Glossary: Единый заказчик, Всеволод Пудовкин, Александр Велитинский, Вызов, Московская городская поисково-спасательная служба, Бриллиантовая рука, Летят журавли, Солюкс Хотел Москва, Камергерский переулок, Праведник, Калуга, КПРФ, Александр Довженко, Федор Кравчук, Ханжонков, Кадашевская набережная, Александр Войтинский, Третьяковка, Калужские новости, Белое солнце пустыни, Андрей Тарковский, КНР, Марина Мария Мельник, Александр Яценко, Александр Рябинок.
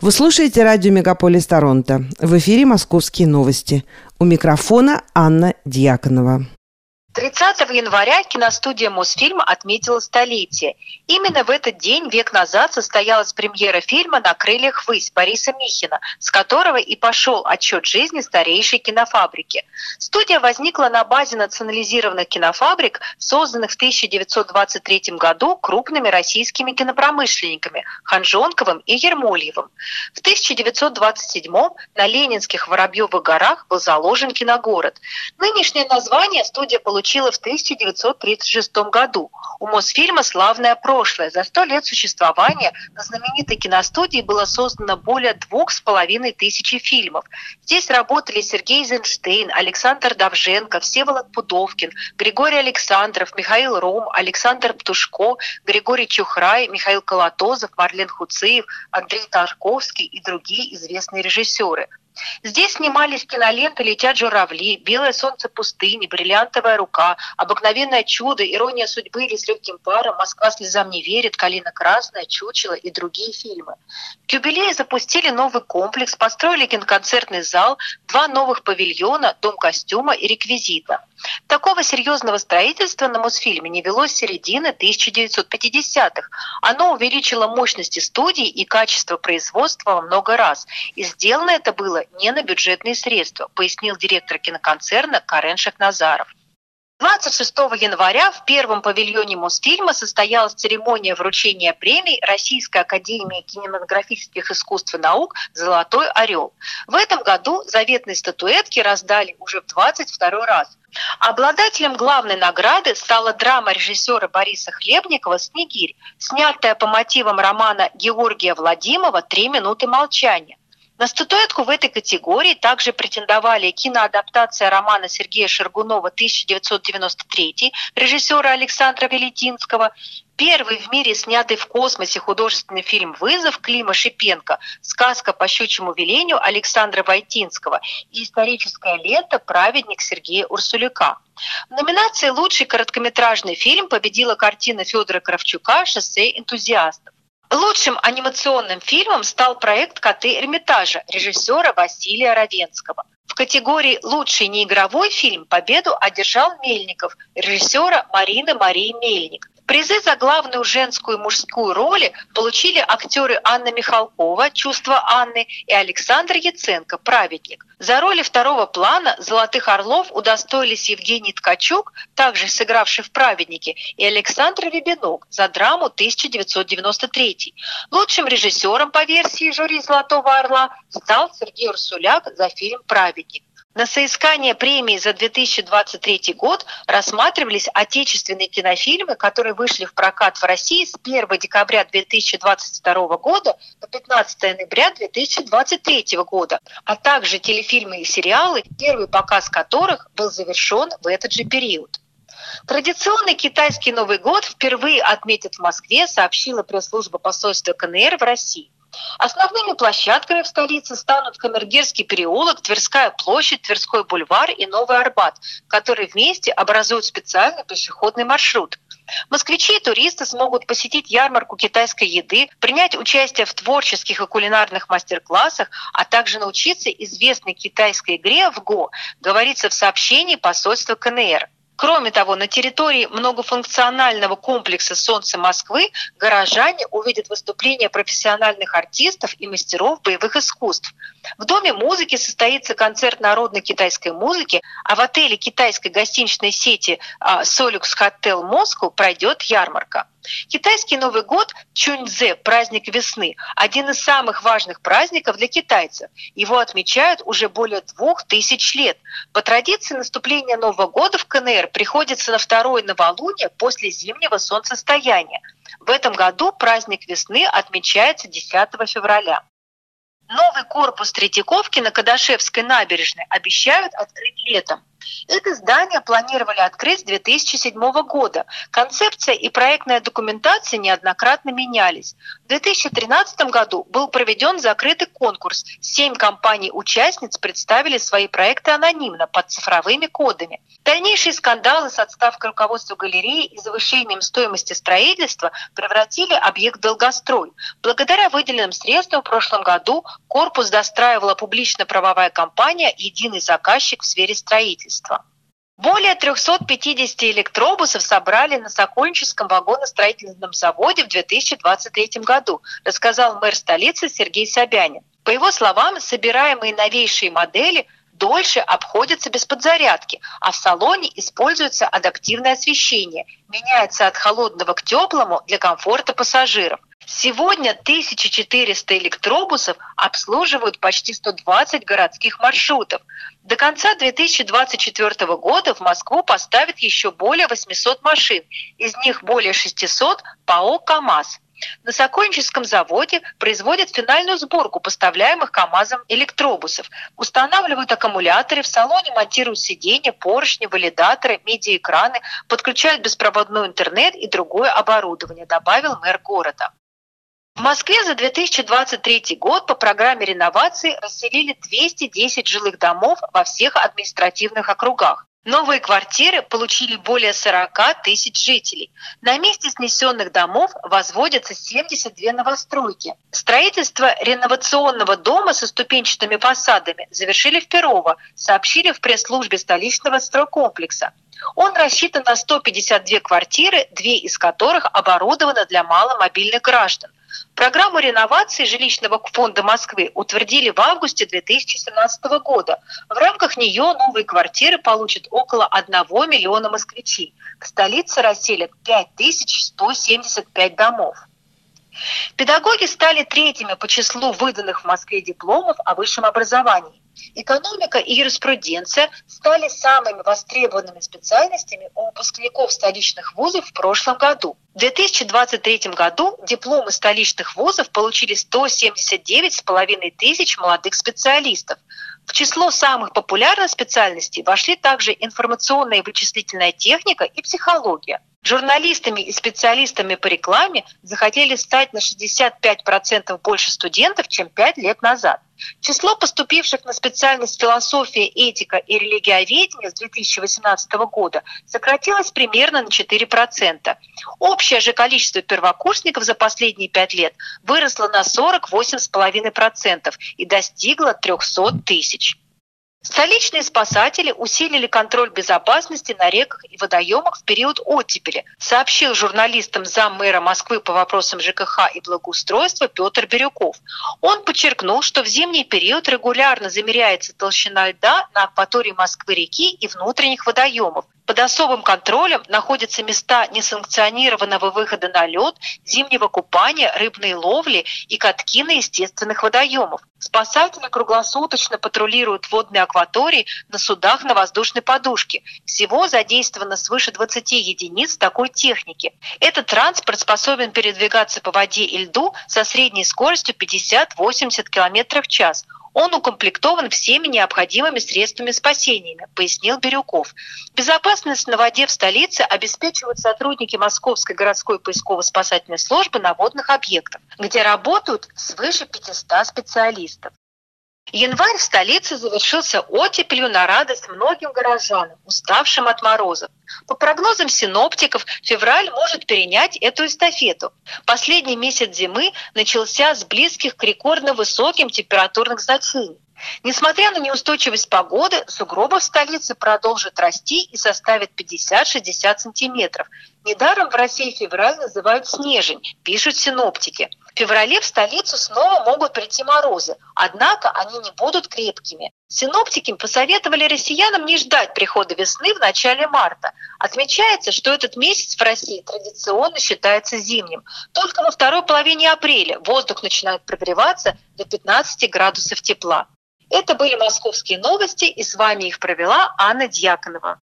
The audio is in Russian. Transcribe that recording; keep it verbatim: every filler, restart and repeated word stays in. Вы слушаете радио «Мегаполис Торонто». В эфире «Московские новости». У микрофона Анна Дьяконова. тридцатого января киностудия «Мосфильм» отметила столетие. Именно в этот день век назад состоялась премьера фильма «На крыльях ввысь» Бориса Михина, с которого и пошел отсчет жизни старейшей кинофабрики. Студия возникла на базе национализированных кинофабрик, созданных в тысяча девятьсот двадцать третьем году крупными российскими кинопромышленниками Ханжонковым и Ермольевым. В тысяча девятьсот двадцать седьмом на Ленинских Воробьевых горах был заложен киногород. Нынешнее название студия получила в тысяча девятьсот тридцать шестом году. У Мосфильма славное прошлое. За сто лет существования на знаменитой киностудии было создано более двух с половиной тысячи фильмов. Здесь работали Сергей Эйзенштейн, Александр Довженко, Всеволод Пудовкин, Григорий Александров, Михаил Ром, Александр Птушко, Григорий Чухрай, Михаил Калатозов, Марлен Хуциев, Андрей Тарковский и другие известные режиссеры. Здесь снимались киноленты «Летят журавли», «Белое солнце пустыни», «Бриллиантовая рука», «Обыкновенное чудо», «Ирония судьбы» или «С легким паром», «Москва слезам не верит», «Калина красная», «Чучело» и другие фильмы. К юбилею запустили новый комплекс, построили киноконцертный зал, два новых павильона, дом костюма и реквизита. Такого серьезного строительства на Мосфильме не велось с середины тысяча девятьсот пятидесятых. Оно увеличило мощности студии и качество производства во много раз. И сделано это было не на бюджетные средства, пояснил директор киноконцерна Карен Шахназаров. двадцать шестого января в первом павильоне Мосфильма состоялась церемония вручения премий Российской академии кинематографических искусств и наук «Золотой орел». В этом году заветные статуэтки раздали уже в двадцать второй раз. Обладателем главной награды стала драма режиссера Бориса Хлебникова «Снегирь», снятая по мотивам романа Георгия Владимова «Три минуты молчания». На статуэтку в этой категории также претендовали киноадаптация романа Сергея Шаргунова тысяча девятьсот девяносто третий режиссера Александра Велитинского, первый в мире снятый в космосе художественный фильм «Вызов» Клима Шипенко, сказка «По щучьему велению» Александра Войтинского и историческая лента «Праведник» Сергея Урсуляка. В номинации «Лучший короткометражный фильм» победила картина Федора Кравчука «Шоссе энтузиастов». Лучшим анимационным фильмом стал проект «Коты Эрмитажа» режиссера Василия Равенского. В категории «Лучший неигровой фильм» победу одержал «Мельников» режиссера Марины Марии Мельник. Призы за главную женскую и мужскую роли получили актеры Анна Михалкова «Чувство Анны» и Александр Яценко «Праведник». За роли второго плана «Золотых орлов» удостоились Евгений Ткачук, также сыгравший в «Праведнике», и Александр Рябинок за драму тысяча девятьсот девяносто третий. Лучшим режиссером по версии жюри «Золотого орла» стал Сергей Урсуляк за фильм «Праведник». На соискание премии за две тысячи двадцать третий год рассматривались отечественные кинофильмы, которые вышли в прокат в России с первого декабря две тысячи двадцать второго года по пятнадцатое ноября две тысячи двадцать третьего года, а также телефильмы и сериалы, первый показ которых был завершен в этот же период. Традиционный китайский Новый год впервые отметят в Москве, сообщила пресс-служба посольства КНР в России. Основными площадками в столице станут Камергерский переулок, Тверская площадь, Тверской бульвар и Новый Арбат, которые вместе образуют специальный пешеходный маршрут. Москвичи и туристы смогут посетить ярмарку китайской еды, принять участие в творческих и кулинарных мастер-классах, а также научиться известной китайской игре в го, говорится в сообщении посольства КНР. Кроме того, на территории многофункционального комплекса «Солнце Москвы» горожане увидят выступления профессиональных артистов и мастеров боевых искусств. В Доме музыки состоится концерт народной китайской музыки, а в отеле китайской гостиничной сети «Солюкс Хотел Москва» пройдет ярмарка. Китайский Новый год Чуньцзе, праздник весны, один из самых важных праздников для китайцев. Его отмечают уже более двух тысяч лет. По традиции наступление Нового года в КНР приходится на второе новолуние после зимнего солнцестояния. В этом году праздник весны отмечается десятого февраля. Новый корпус Третьяковки на Кадашевской набережной обещают открыть летом. Это здание планировали открыть с две тысячи седьмого года. Концепция и проектная документация неоднократно менялись. В две тысячи тринадцатом году был проведен закрытый конкурс. Семь компаний-участниц представили свои проекты анонимно под цифровыми кодами. До Дальнейшие скандалы с отставкой руководства галереи и завышением стоимости строительства превратили объект в долгострой. Благодаря выделенным средствам в прошлом году корпус достраивала публично-правовая компания «Единый заказчик» в сфере строительства. Более трёхсот пятидесяти электробусов собрали на Сокольническом вагоностроительном заводе в две тысячи двадцать третьем году, рассказал мэр столицы Сергей Собянин. По его словам, собираемые новейшие модели дольше обходятся без подзарядки, а в салоне используется адаптивное освещение, меняется от холодного к теплому для комфорта пассажиров. Сегодня тысяча четыреста электробусов обслуживают почти сто двадцать городских маршрутов. До конца две тысячи двадцать четвёртого года в Москву поставят еще более восьмисот машин, из них более шестисот ПАО «КамАЗ». На Сокольническом заводе производят финальную сборку поставляемых КАМАЗом электробусов. Устанавливают аккумуляторы, в салоне монтируют сиденья, поршни, валидаторы, медиаэкраны, подключают беспроводной интернет и другое оборудование, добавил мэр города. В Москве за две тысячи двадцать третий год по программе реновации расселили двести десять жилых домов во всех административных округах. Новые квартиры получили более сорока тысяч жителей. На месте снесенных домов возводятся семьдесят две новостройки. Строительство реновационного дома со ступенчатыми фасадами завершили в Перово, сообщили в пресс-службе столичного стройкомплекса. Он рассчитан на сто пятьдесят две квартиры, две из которых оборудованы для маломобильных граждан. Программу реновации жилищного фонда Москвы утвердили в августе две тысячи семнадцатого года. В рамках нее новые квартиры получат около одного миллиона москвичей. В столице расселят пять тысяч сто семьдесят пять домов. Педагоги стали третьими по числу выданных в Москве дипломов о высшем образовании. Экономика и юриспруденция стали самыми востребованными специальностями у выпускников столичных вузов в прошлом году. В две тысячи двадцать третьем году дипломы столичных вузов получили сто семьдесят девять с половиной тысяч молодых специалистов. В число самых популярных специальностей вошли также информационная и вычислительная техника и психология. Журналистами и специалистами по рекламе захотели стать на шестьдесят пять процентов больше студентов, чем пять лет назад. Число поступивших на специальность философия, этика и религиоведение с две тысячи восемнадцатого года сократилось примерно на четыре процента. Общее же количество первокурсников за последние пять лет выросло на сорок восемь с половиной процентов и достигло трёхсот тысяч. Столичные спасатели усилили контроль безопасности на реках и водоемах в период оттепели, сообщил журналистам заммэра Москвы по вопросам ЖКХ и благоустройства Петр Бирюков. Он подчеркнул, что в зимний период регулярно замеряется толщина льда на акватории Москвы-реки и внутренних водоемов. Под особым контролем находятся места несанкционированного выхода на лед, зимнего купания, рыбной ловли и катки на естественных водоемах. Спасатели круглосуточно патрулируют водные акватории на судах на воздушной подушке. Всего задействовано свыше двадцати единиц такой техники. Этот транспорт способен передвигаться по воде и льду со средней скоростью пятьдесят-восемьдесят км в час. Он укомплектован всеми необходимыми средствами спасения, пояснил Бирюков. Безопасность на воде в столице обеспечивают сотрудники Московской городской поисково-спасательной службы на водных объектах, где работают свыше пятисот специалистов. Январь в столице завершился оттепелью на радость многим горожанам, уставшим от морозов. По прогнозам синоптиков, февраль может перенять эту эстафету. Последний месяц зимы начался с близких к рекордно высоким температурных значениям. Несмотря на неустойчивость погоды, сугробы в столице продолжат расти и составят пятьдесят-шестьдесят сантиметров. Недаром в России февраль называют «снежень», пишут синоптики. В феврале в столицу снова могут прийти морозы, однако они не будут крепкими. Синоптики посоветовали россиянам не ждать прихода весны в начале марта. Отмечается, что этот месяц в России традиционно считается зимним. Только во второй половине апреля воздух начинает прогреваться до пятнадцати градусов тепла. Это были московские новости, и с вами их провела Анна Дьяконова.